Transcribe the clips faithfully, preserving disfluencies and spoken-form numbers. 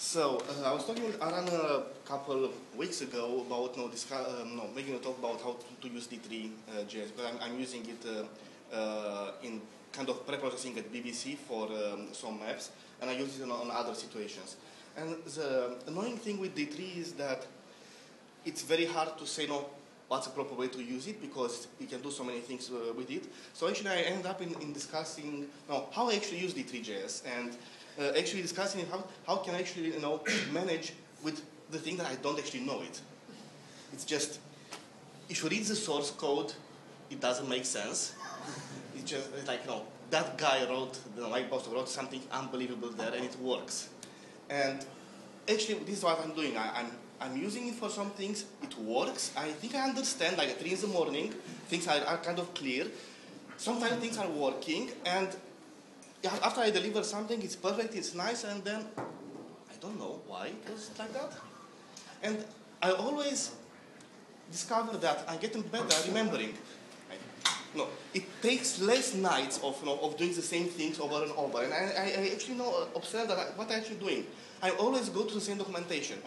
So uh, I was talking with Aran a couple of weeks ago about no, um, no making a talk about how to, to use D three.js, uh, but I'm, I'm using it uh, uh, in kind of pre-processing at B B C for um, some maps, and I use it on, on other situations. And the annoying thing with D three is that it's very hard to say no what's the proper way to use it, because you can do so many things uh, with it. So actually I end up in, in discussing no, how I actually use D three.js, and uh, actually discussing how, how can I actually you know, manage with the thing that I don't actually know it. It's just, if you read the source code, it doesn't make sense. It's just it's like, no, that guy wrote, you know, Mike Wostock wrote something unbelievable there, and it works. And actually, this is what I'm doing. I, I'm I'm using it for some things, it works. I think I understand, like at three in the morning, things are, are kind of clear. Sometimes things are working, and after I deliver something, it's perfect, it's nice, and then I don't know why it was like that. And I always discover that I'm getting better at remembering. No, it takes less nights of, you know, of doing the same things over and over. And I, I actually know, observe that I, what I'm actually doing. I always go to the same documentation,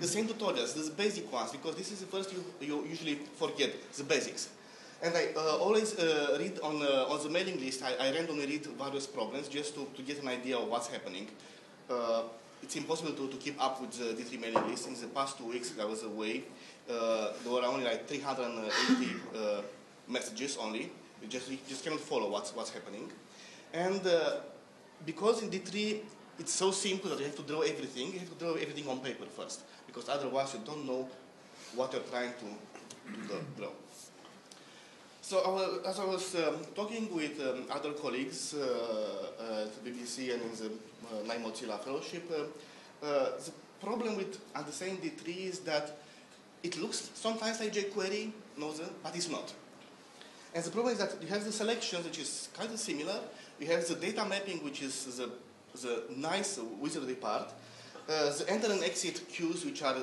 the same tutorials, the basic ones, because this is the first you, you usually forget, the basics. And I uh, always uh, read on, uh, on the mailing list, I, I randomly read various problems just to, to get an idea of what's happening. Uh, it's impossible to, to keep up with the D three mailing list. In the past two weeks I was away, uh, there were only like three hundred eighty uh, messages only. You just, you just cannot follow what's, what's happening. And uh, because in D three, it's so simple that you have to draw everything. You have to draw everything on paper first, because otherwise you don't know what you're trying to draw. So I was, as I was um, talking with um, other colleagues uh, at the B B C and in the uh, Nymo Tila Fellowship, uh, uh, the problem with understanding D three is that it looks sometimes like jQuery, but it's not. And the problem is that you have the selections, which is kind of similar. You have the data mapping, which is the the nice wizardry part, uh, the enter and exit queues, which are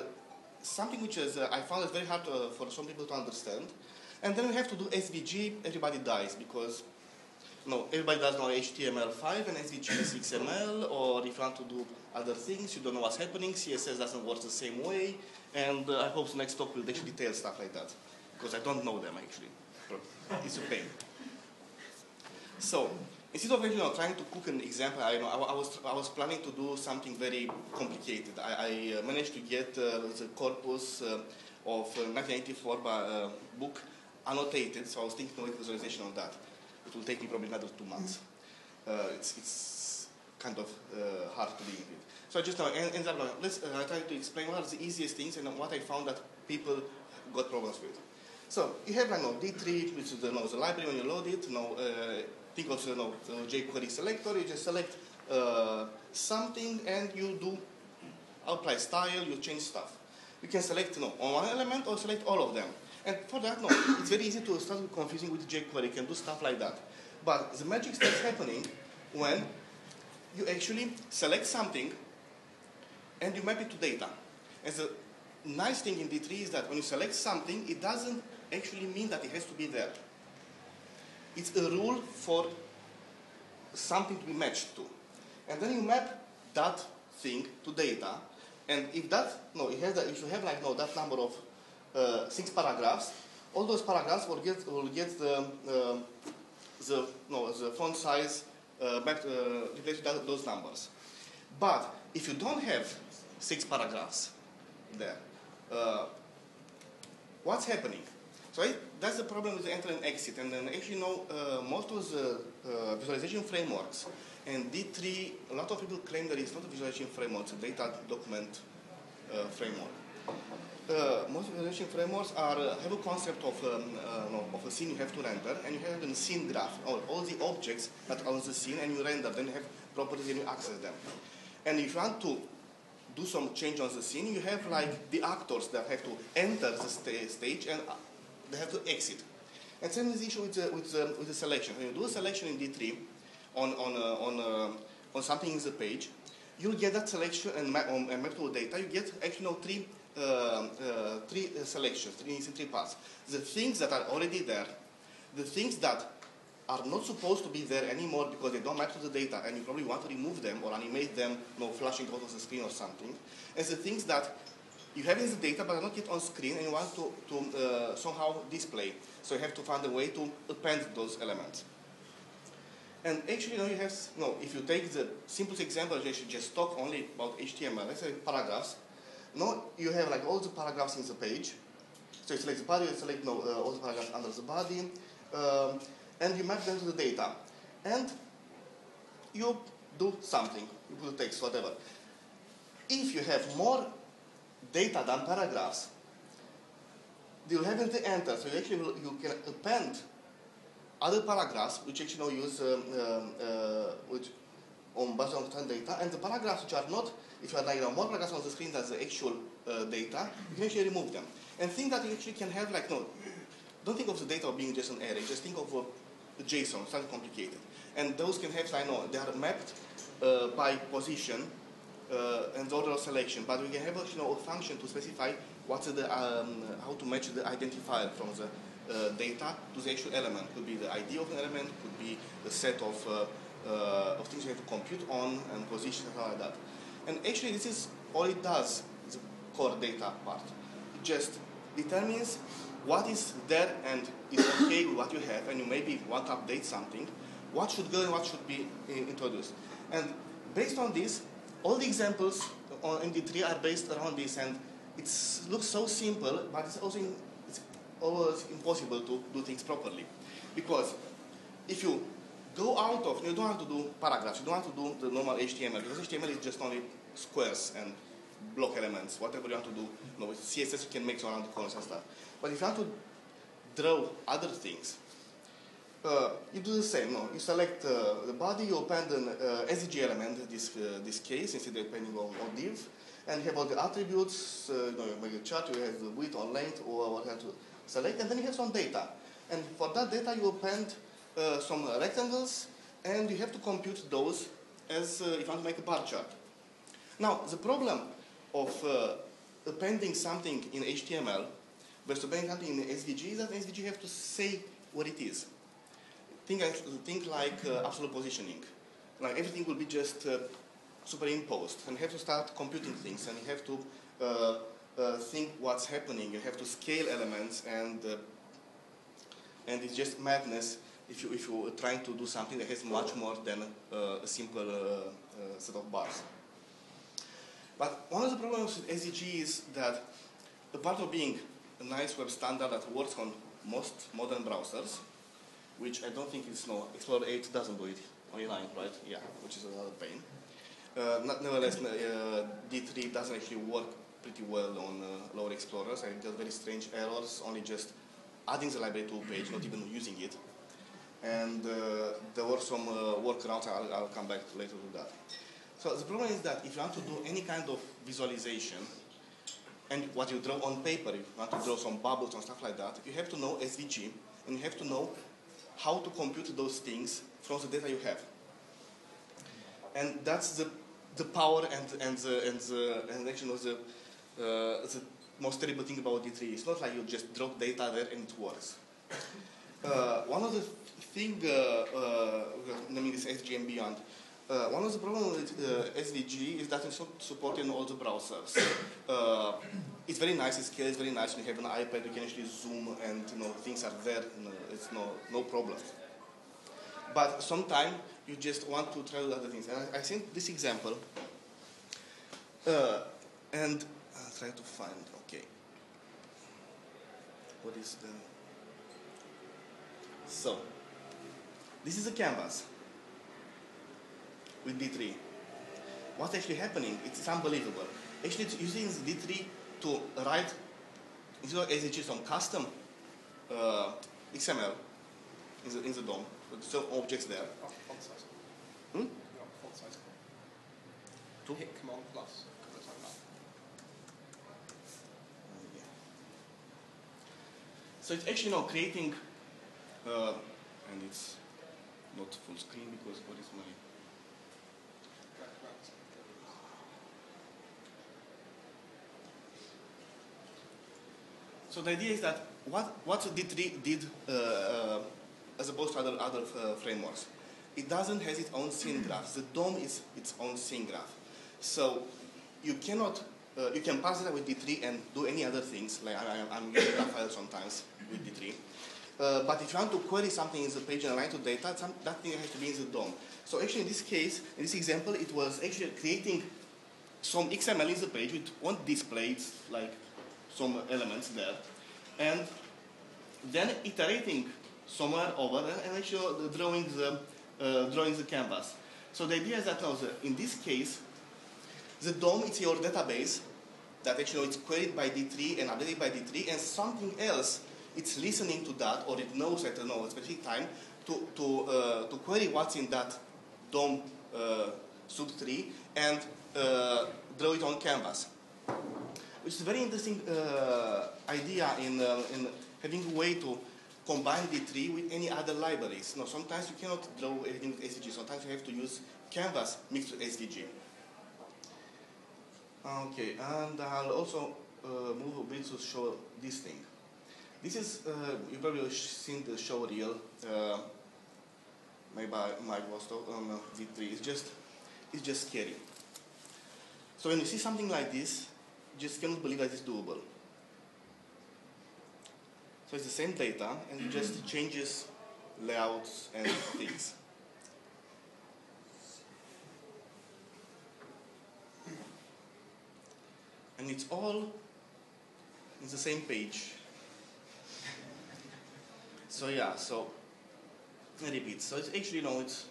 something which is, uh, I found it very hard to, uh, for some people to understand. And then we have to do S V G, everybody dies, because no, everybody does know H T M L five and S V G is X M L, or if you want to do other things, you don't know what's happening, C S S doesn't work the same way, and uh, I hope the next talk will actually detail stuff like that, because I don't know them actually. It's a pain. So, instead of you know, trying to cook an example, I, you know, I, I, was, I was planning to do something very complicated. I, I managed to get uh, the corpus uh, of uh, nineteen eighty-four by, uh, book annotated, so I was thinking of visualization on that. It will take me probably another two months. Uh, it's, it's kind of uh, hard to deal with. So I just uh, ended up, let's uh, try to explain what are the easiest things and what I found that people got problems with. So you have like, no, D three, which is the, no, the library when you load it, no, uh, think of you know, the jQuery selector, you just select uh, something and you do apply style, you change stuff. You can select you know, one element or select all of them. And for that, no, it's very easy to start confusing with jQuery, you can do stuff like that. But the magic starts happening when you actually select something and you map it to data. And the nice thing in D three is that when you select something, it doesn't actually mean that it has to be there. It's a rule for something to be matched to. And then you map that thing to data. And if that, no, it has that, if you have like, no, that number of uh, six paragraphs, all those paragraphs will get, will get the, uh, the, no, the font size uh, mapped, uh, related to those numbers. But if you don't have six paragraphs there, uh, what's happening? So I, that's the problem with the enter and exit. And then actually, you know, uh, most of the uh, visualization frameworks, and D three, a lot of people claim that it's not a visualization framework, it's a data document uh, framework. Uh, most visualization frameworks are, uh, have a concept of, um, uh, no, of a scene you have to render, and you have a scene graph, or all the objects that are on the scene, and you render them, you have properties, and you access them. And if you want to do some change on the scene, you have like the actors that have to enter the sta stage and uh, they have to exit. And same is the issue with the, with, the, with the selection. When you do a selection in D three on, on, uh, on, uh, on something in the page, you'll get that selection and map, on, and map to data. You get actually no, three, uh, uh, three uh, selections, three, three parts. The things that are already there, the things that are not supposed to be there anymore because they don't match to the data, and you probably want to remove them or animate them, you know, flashing out of the screen or something. And the things that you have in the data but are not yet on screen and you want to, to uh, somehow display. So you have to find a way to append those elements. And actually, you know, you have, you know, if you take the simplest example, you should just talk only about H T M L, let's say paragraphs. Now you have like all the paragraphs in the page. So you select the body, you select no, uh, all the paragraphs under the body, um, and you map them to the data. And you do something, you put the text, whatever. If you have more data than paragraphs, you'll have the enter, so you actually will, you can append other paragraphs which actually now use um, uh, uh, which on based on certain data, and the paragraphs which are not, if you are like you know, more paragraphs on the screen than the actual uh, data, you can actually remove them. And think that you actually can have like no, don't think of the data being just an array, just think of a JSON, something complicated. And those can have like no, they are mapped uh, by position. Uh, and order of selection, but we can have you know, a function to specify what's the um, how to match the identifier from the uh, data to the actual element. Could be the I D of an element, could be the set of uh, uh, of things you have to compute on and position and all like that. And actually, this is all it does. The core data part, it just determines what is there and is okay with what you have, and you maybe want to update something. What should go and what should be uh, introduced, and based on this. All the examples on M D three are based around this, and it looks so simple, but it's also in, it's always impossible to do things properly. Because if you go out of, you don't have to do paragraphs, you don't have to do the normal H T M L, because H T M L is just only squares and block elements, whatever you want to do. You know, with C S S you can make some around the corners and stuff. But if you want to draw other things, Uh, you do the same. No, you select uh, the body, you append an uh, S V G element. This uh, this case instead of depending on, on div, and you have all the attributes. Uh, you know, you make a chart. You have the width or length or what you have to select, and then you have some data. And for that data, you append uh, some rectangles, and you have to compute those as uh, if you want to make a bar chart. Now, the problem of uh, appending something in H T M L versus appending something in S V G is that S V G have to say what it is. Think, think like uh, absolute positioning. Like everything will be just uh, superimposed, and you have to start computing things, and you have to uh, uh, think what's happening. You have to scale elements, and uh, and it's just madness if you if you are trying to do something that has much more than uh, a simple uh, uh, set of bars. But one of the problems with S V G is that, apart from being a nice web standard that works on most modern browsers, which I don't think is, no, Explorer eight doesn't do it, only nine, right? Yeah, which is another pain. Uh, not, nevertheless, uh, D three doesn't actually work pretty well on uh, lower explorers. I got very strange errors, only just adding the library to a page, not even using it. And uh, there were some uh, workarounds, I'll, I'll come back later to that. So the problem is that if you want to do any kind of visualization, and what you draw on paper, if you want to draw some bubbles and stuff like that, you have to know S V G, and you have to know how to compute those things from the data you have, and that's the the power and and the and the and actually the uh, the most terrible thing about D three. It's not like you just drop data there and it works. Uh, one of the thing, uh, uh, I mean, this S V G and beyond. Uh, one of the problems with uh, S V G is that it's not supported in all the browsers. Uh, it's very nice, it scales very nice. When you have an iPad, you can actually zoom, and you know, things are there. You know, it's no no problem. But sometimes you just want to try other things. And I, I think this example. Uh, and I'll try to find. Okay. What is the? So this is a canvas. With D three. What's actually happening? It's unbelievable. Actually, it's using D three to write, you know, S V G, some custom uh, X M L in the, in the D O M, with some objects there. Oh, font size. Hmm? No, font size. To hit command plus, because it's like that. Yeah. So it's actually now creating, uh, and it's not full screen because what is my. So the idea is that what, what D three did uh, uh, as opposed to other, other uh, frameworks. It doesn't have its own scene graph. The D O M is its own scene graph. So you cannot, uh, you can parse it with D three and do any other things, like I, I'm getting Raphael sometimes with D three. Uh, but if you want to query something in the page and align to data, some, that thing has to be in the D O M. So actually in this case, in this example, it was actually creating some X M L in the page with one display, like some elements there, and then iterating somewhere over and actually drawing the, uh, drawing the canvas. So the idea is that now the, in this case, the D O M is your database that actually it's queried by D three and updated by D three, and something else it's listening to that, or it knows at a specific time to, to, uh, to query what's in that D O M uh, sub three and uh, draw it on canvas. Which is a very interesting uh, idea in, uh, in having a way to combine D three with any other libraries. Now, sometimes you cannot draw everything with S V G. Sometimes you have to use canvas mixed with S V G. Okay, and I'll also uh, move a bit to show this thing. This is, uh, you probably have seen the show reel uh, made by Mike Wostock on D three. It's just, it's just scary. So when you see something like this, you just cannot believe that it's doable. So it's the same data, and it just changes layouts and things. And it's all in the same page. So yeah, so I repeat. So it's actually, you know, it's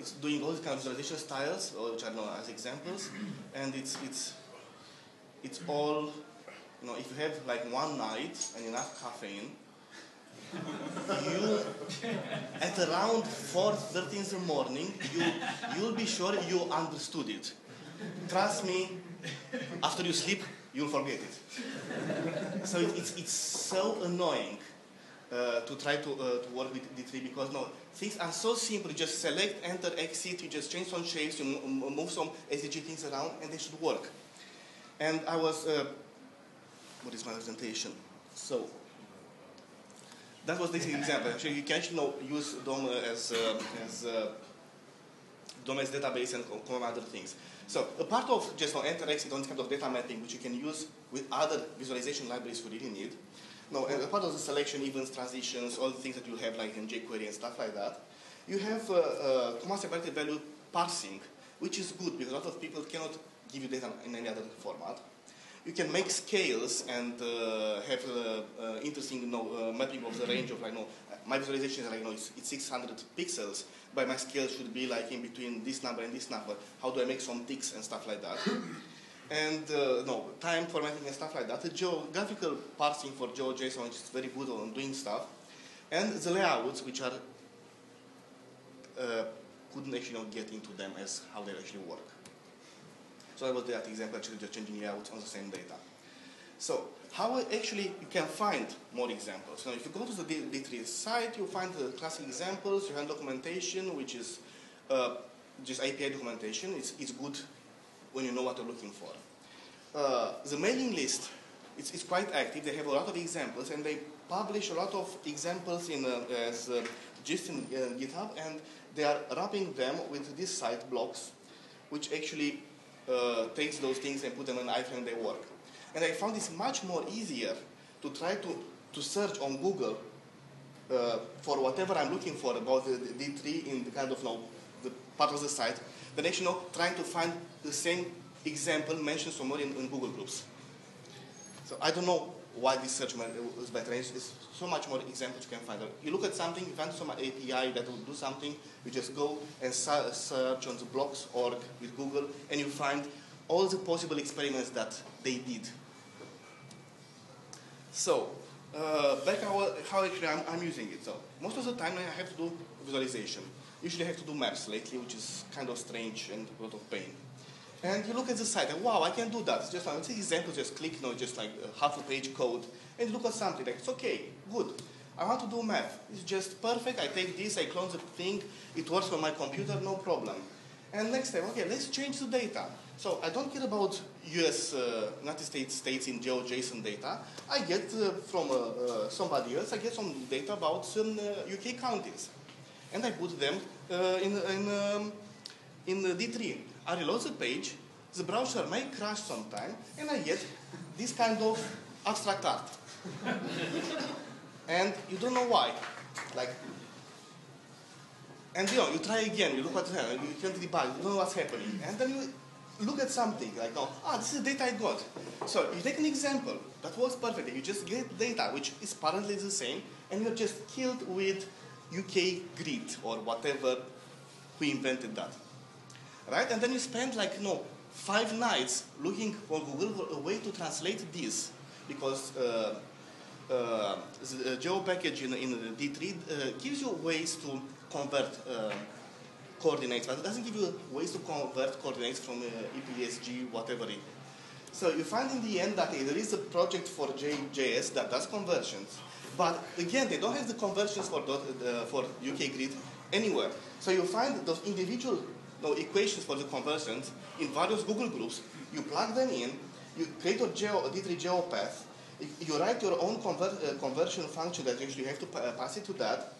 it's doing all these kind of visualization styles, which are known as examples, and it's it's it's all, you know, if you have like one night and enough caffeine, you at around four thirty in the morning, you you'll be sure you understood it. Trust me, after you sleep, you'll forget it. So it, it's it's so annoying. Uh, to try to, uh, to work with D three, because no, things are so simple. You just select, enter, exit, you just change some shapes, you move some S V G things around, and they should work. And I was, uh, what is my presentation? So, that was this example. Actually, you can actually now use D O M as, uh, as uh, D O M as database and common other things. So, a part of just now enter, exit, on this kind of data mapping, which you can use with other visualization libraries we really need. No, and part of the selection, events, transitions, all the things that you have like in jQuery and stuff like that, you have uh, uh, command-separated value parsing, which is good because a lot of people cannot give you data in any other format. You can make scales and uh, have uh, uh, interesting, you know, uh, mapping of the range of, like, you know, my visualization is like, you know, it's, it's six hundred pixels, but my scale should be like in between this number and this number. How do I make some ticks and stuff like that? And uh, no, time formatting and stuff like that. The geographical parsing for GeoJSON is very good on doing stuff. And the layouts, which are, uh, couldn't actually not get into them as how they actually work. So that was that example, actually just changing layouts on the same data. So how actually you can find more examples. Now if you go to the D three site, you find the classic examples, you have documentation, which is uh, just A P I documentation. It's, it's good when you know what you're looking for. Uh, the mailing list it's, it's quite active. They have a lot of examples, and they publish a lot of examples in uh, as uh, GIST in uh, GitHub, and they are wrapping them with these site blocks, which actually uh, takes those things and put them in iframe and they work. And I found this much more easier to try to, to search on Google uh, for whatever I'm looking for about the, the D three in the kind of, you know, the part of the site, than actually, you know, trying to find the same example mentioned somewhere in, in Google groups. So I don't know why this search is better. It's so much more examples you can find. You look at something, you find some A P I that will do something, you just go and search on the blocks org with Google, and you find all the possible experiments that they did. So, uh, back how, how actually I'm, I'm using it. So most of the time I have to do visualization. Usually I have to do maps lately, which is kind of strange and a lot of pain. And you look at the site, and wow, I can do that. It's just like, see examples, just click, you know, just like half a page code, and look at something, like, it's okay, good. I want to do math. It's just perfect, I take this, I clone the thing, it works on my computer, no problem. And next time, okay, let's change the data. So I don't care about U S, uh, United States states in GeoJSON data. I get uh, from uh, uh, somebody else, I get some data about some uh, U K counties. And I put them uh, in, in, um, in the D three. I reload the page, the browser may crash sometime, and I get this kind of abstract art. And you don't know why. Like, and you know, you try again, you look at it, you can't debug, you don't know what's happening. And then you look at something, like, oh, ah, this is the data I got. So you take an example that works perfectly. You just get data, which is apparently the same, and you're just killed with U K grid or whatever, who invented that. Right? And then you spend, like, you know, five nights looking for Google a way to translate this, because uh, uh, the geo package in, in D three uh, gives you ways to convert uh, coordinates, but it doesn't give you ways to convert coordinates from uh, E P S G, whatever it. So you find in the end that uh, there is a project for J S that does conversions, but again, they don't have the conversions for, uh, for U K grid anywhere. So you find those individual no, equations for the conversions in various Google groups, you plug them in, you create a, geo, a D three geopath, you write your own conver uh, conversion function that you actually have to pa uh, pass it to that.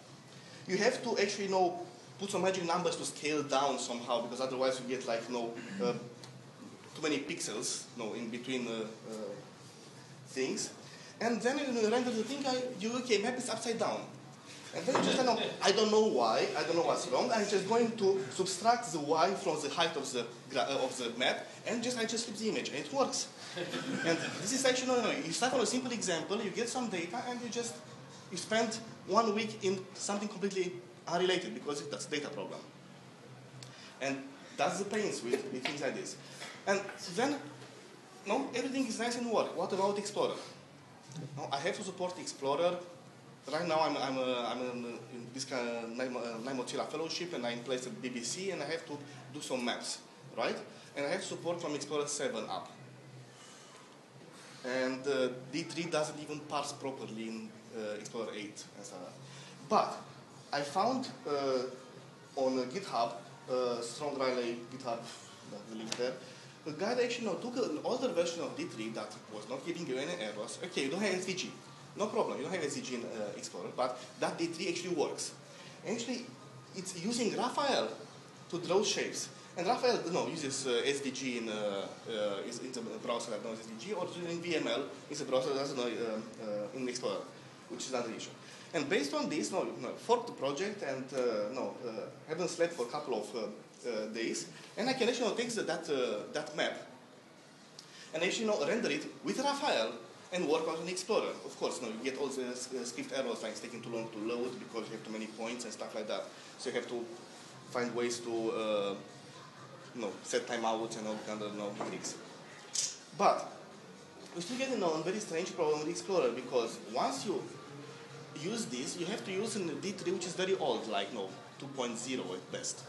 You have to actually, you know, put some magic numbers to scale down somehow, because otherwise you get, like, you know, uh, too many pixels, you know, in between uh, uh, things. And then you render the thing, I, you, okay, map is upside down. And then you just, you know, I don't know why, I don't know what's wrong, I'm just going to subtract the y from the height of the, gra uh, of the map, and just I just flip the image, and it works. And this is actually, no, no, you start on a simple example, you get some data, and you just, you spend one week in something completely unrelated, because that's a data problem. And that's the pains with, with things like this. And then, no, everything is nice and work. What about Explorer? No, I have to support Explorer. Right now, I'm, I'm, a, I'm in this kind of Nymo Tila Fellowship, and I'm placed at B B C, and I have to do some maps, right? And I have support from Explorer seven up. And uh, D three doesn't even parse properly in Uh, Explorer eight and stuff like that. But I found uh, on uh, GitHub, uh, StrongRiley GitHub, the link there, a guy that actually, you know, took an older version of D three that was not giving you any errors. Okay, you don't have S V G. No problem, you don't have S V G in uh, Explorer, but that D three actually works. Actually, it's using Raphael to draw shapes. And Raphael, you know, uses uh, S V G in, uh, uh, in the browser that knows S V G, or in V M L, it's a browser that doesn't know uh, uh, in Explorer, which is another issue. And based on this, no, no forked the project, and uh, no, uh, haven't slept for a couple of uh, uh, days, and I can actually take the, that, uh, that map, and actually, you know, render it with Raphael, and work on an Explorer. Of course, no, you get all the uh, script errors, like it's taking too long to load, because you have too many points and stuff like that, so you have to find ways to, uh, you know, set timeouts and all kind of, you know, tricks. But we still get, you know, a very strange problem with Explorer, because once you use this, you have to use in the D three, which is very old, like no two point oh at best.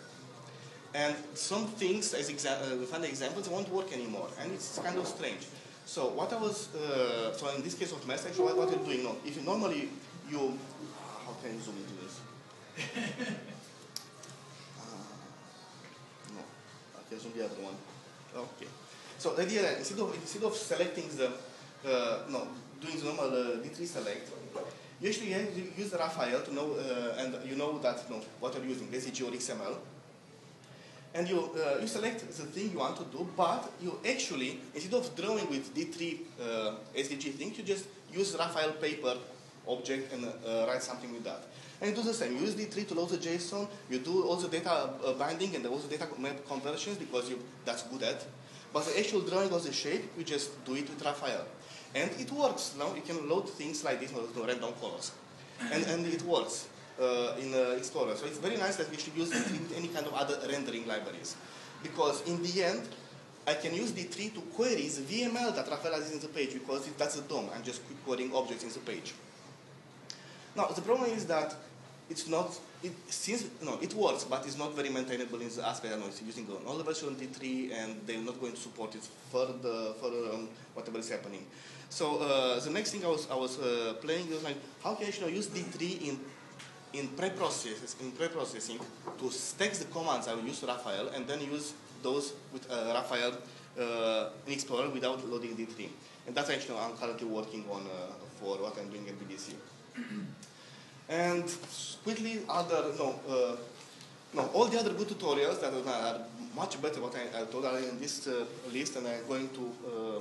And some things, as exa uh, we find examples, won't work anymore, and it's kind of strange. So what I was, uh, so in this case of message, what, what you're doing now? If you normally you, how can you zoom into this? uh, no, I can zoom the other one. Okay. So the idea that instead of instead of selecting the, uh, no, doing the normal uh, D three select. Usually you have to use Raphael to know, uh, and you know that, you know, what you're using, S V G or X M L. And you, uh, you select the thing you want to do, but you actually, instead of drawing with D three uh, S V G things, you just use Raphael paper object and uh, write something with that. And you do the same, you use D three to load the JSON, you do also data uh, binding and also data map conversions, because you, that's good at. But the actual drawing of the shape, you just do it with Raphael. And it works. Now you can load things like this, no, random colors, and and it works uh, in uh, Explorer. So it's very nice that we should use D three with any kind of other rendering libraries, because in the end, I can use D three to query the V M L that Raphael has in the page, because it, that's a D O M. I'm just querying objects in the page. Now the problem is that it's not. It since no, it works, but it's not very maintainable in the aspect. I know it's using an older version of D three, and they're not going to support it further, further on whatever is happening. So uh, the next thing I was I was uh, playing was like, how can I actually use D three in in pre-processes, in pre-processing, to stack the commands I will use Raphael and then use those with uh, Raphael uh, in Explorer without loading D three. And that's actually I'm currently working on uh, for what I'm doing at B B C. And quickly, other no, uh, no, all the other good tutorials that are much better what I, I told are in this uh, list, and I'm going to uh, uh,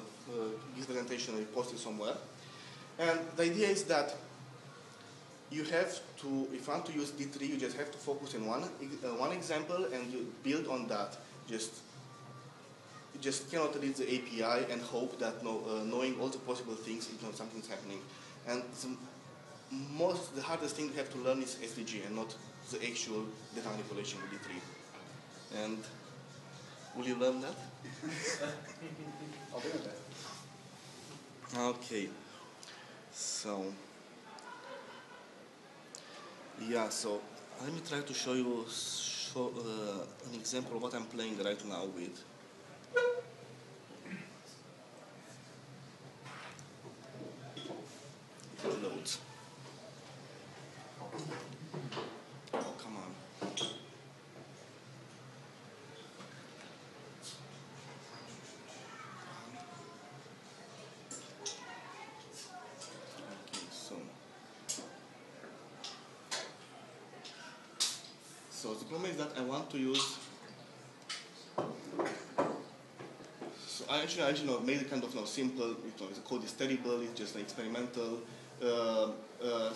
this presentation and post it somewhere. And the idea is that you have to, if you want to use D three, you just have to focus on one uh, one example and you build on that. Just you just cannot read the A P I and hope that no, uh, knowing all the possible things, you know, something's happening. And some, most the hardest thing you have to learn is S V G and not the actual data manipulation with D three. And will you learn that? I'll do that. Okay. So yeah, so let me try to show you show, uh, an example of what I'm playing right now with. Loads. Oh, come on. Okay, so so the problem is that I want to use. So I actually, I actually know, made it kind of no simple. You know, the code is terrible. It's just like experimental. Uh, uh,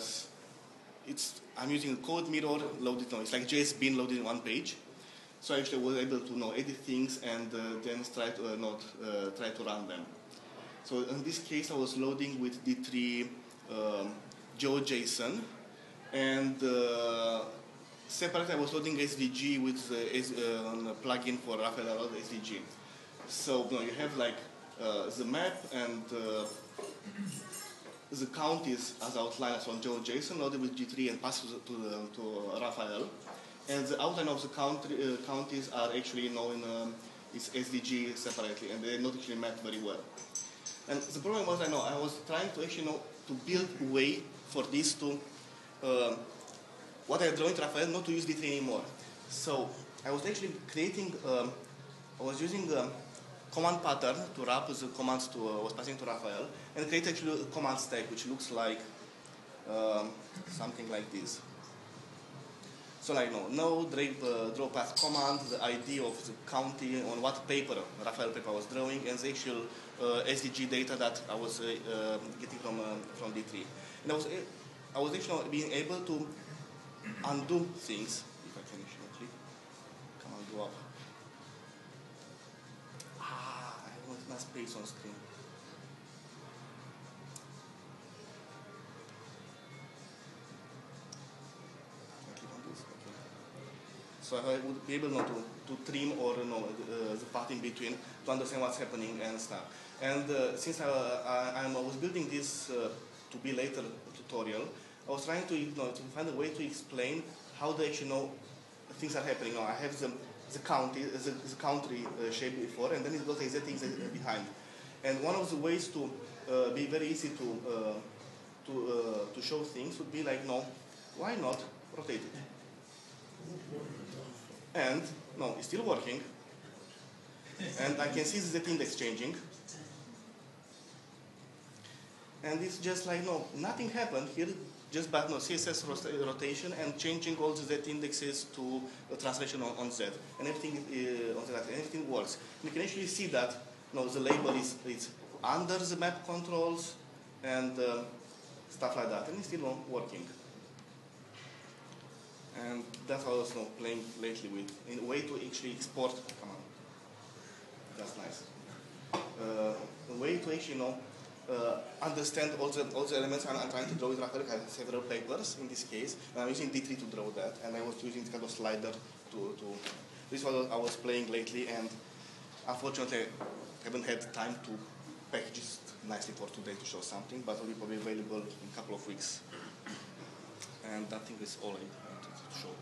it's, I'm using a CodeMirror loaded, no, it's like J S being loaded in one page. So I actually was able to no, edit things and uh, then try to, uh, not, uh, try to run them. So in this case I was loading with D three um, GeoJSON, and uh, separate I was loading S V G with the uh, uh, plugin for Raphael S V G. So no, you have like uh, the map and uh, the count is as outlined as on GeoJSON, loaded with G three and passed to, the, to, the, to Raphael. And the outline of the country, uh, counties are actually known um, is S V G separately, and they're not actually mapped very well. And the problem was, I know, I was trying to actually know to build a way for these to, uh, what I drew in Raphael, not to use D three anymore. So I was actually creating, um, I was using um, command pattern to wrap the commands to uh, was passing to Raphael and create actually a command stack which looks like um, something like this. So like no node uh, draw path command, the I D of the county on what paper Raphael paper was drawing, and the actual uh, S V G data that I was uh, uh, getting from uh, from D three. And I was I was actually being able to undo things. If I can actually come undo up. Nice space on screen. I click on this. Okay. So I would be able not to, to trim or you know, uh, the part in between to understand what's happening and stuff. And uh, since I, I, I was building this uh, to be later tutorial, I was trying to, you know, to find a way to explain how they actually know things are happening. Now I have them. The county, the, the country uh, shape before, and then it got exactly things behind. And one of the ways to uh, be very easy to uh, to uh, to show things would be like, no, why not rotate it? And no, it's still working. And I can see the index changing. And it's just like no, nothing happened here. Just but no C S S rotation and changing all the Z indexes to uh, translation on, on Z, and everything uh, on Z, and everything works. And you can actually see that you know, the label is it's under the map controls and uh, stuff like that, and it's still working. And that's what I was you know, playing lately with in a way to actually export. Come on, that's nice. Uh, a way to actually you know. Uh, understand all the, all the elements I'm, I'm trying to draw with Raphael. I have several papers in this case, and I'm using D three to draw that, and I was using this kind of slider to, to this is what I was playing lately, and unfortunately I haven't had time to package it nicely for today to show something, but it will be probably available in a couple of weeks. And I think that's all I wanted to show.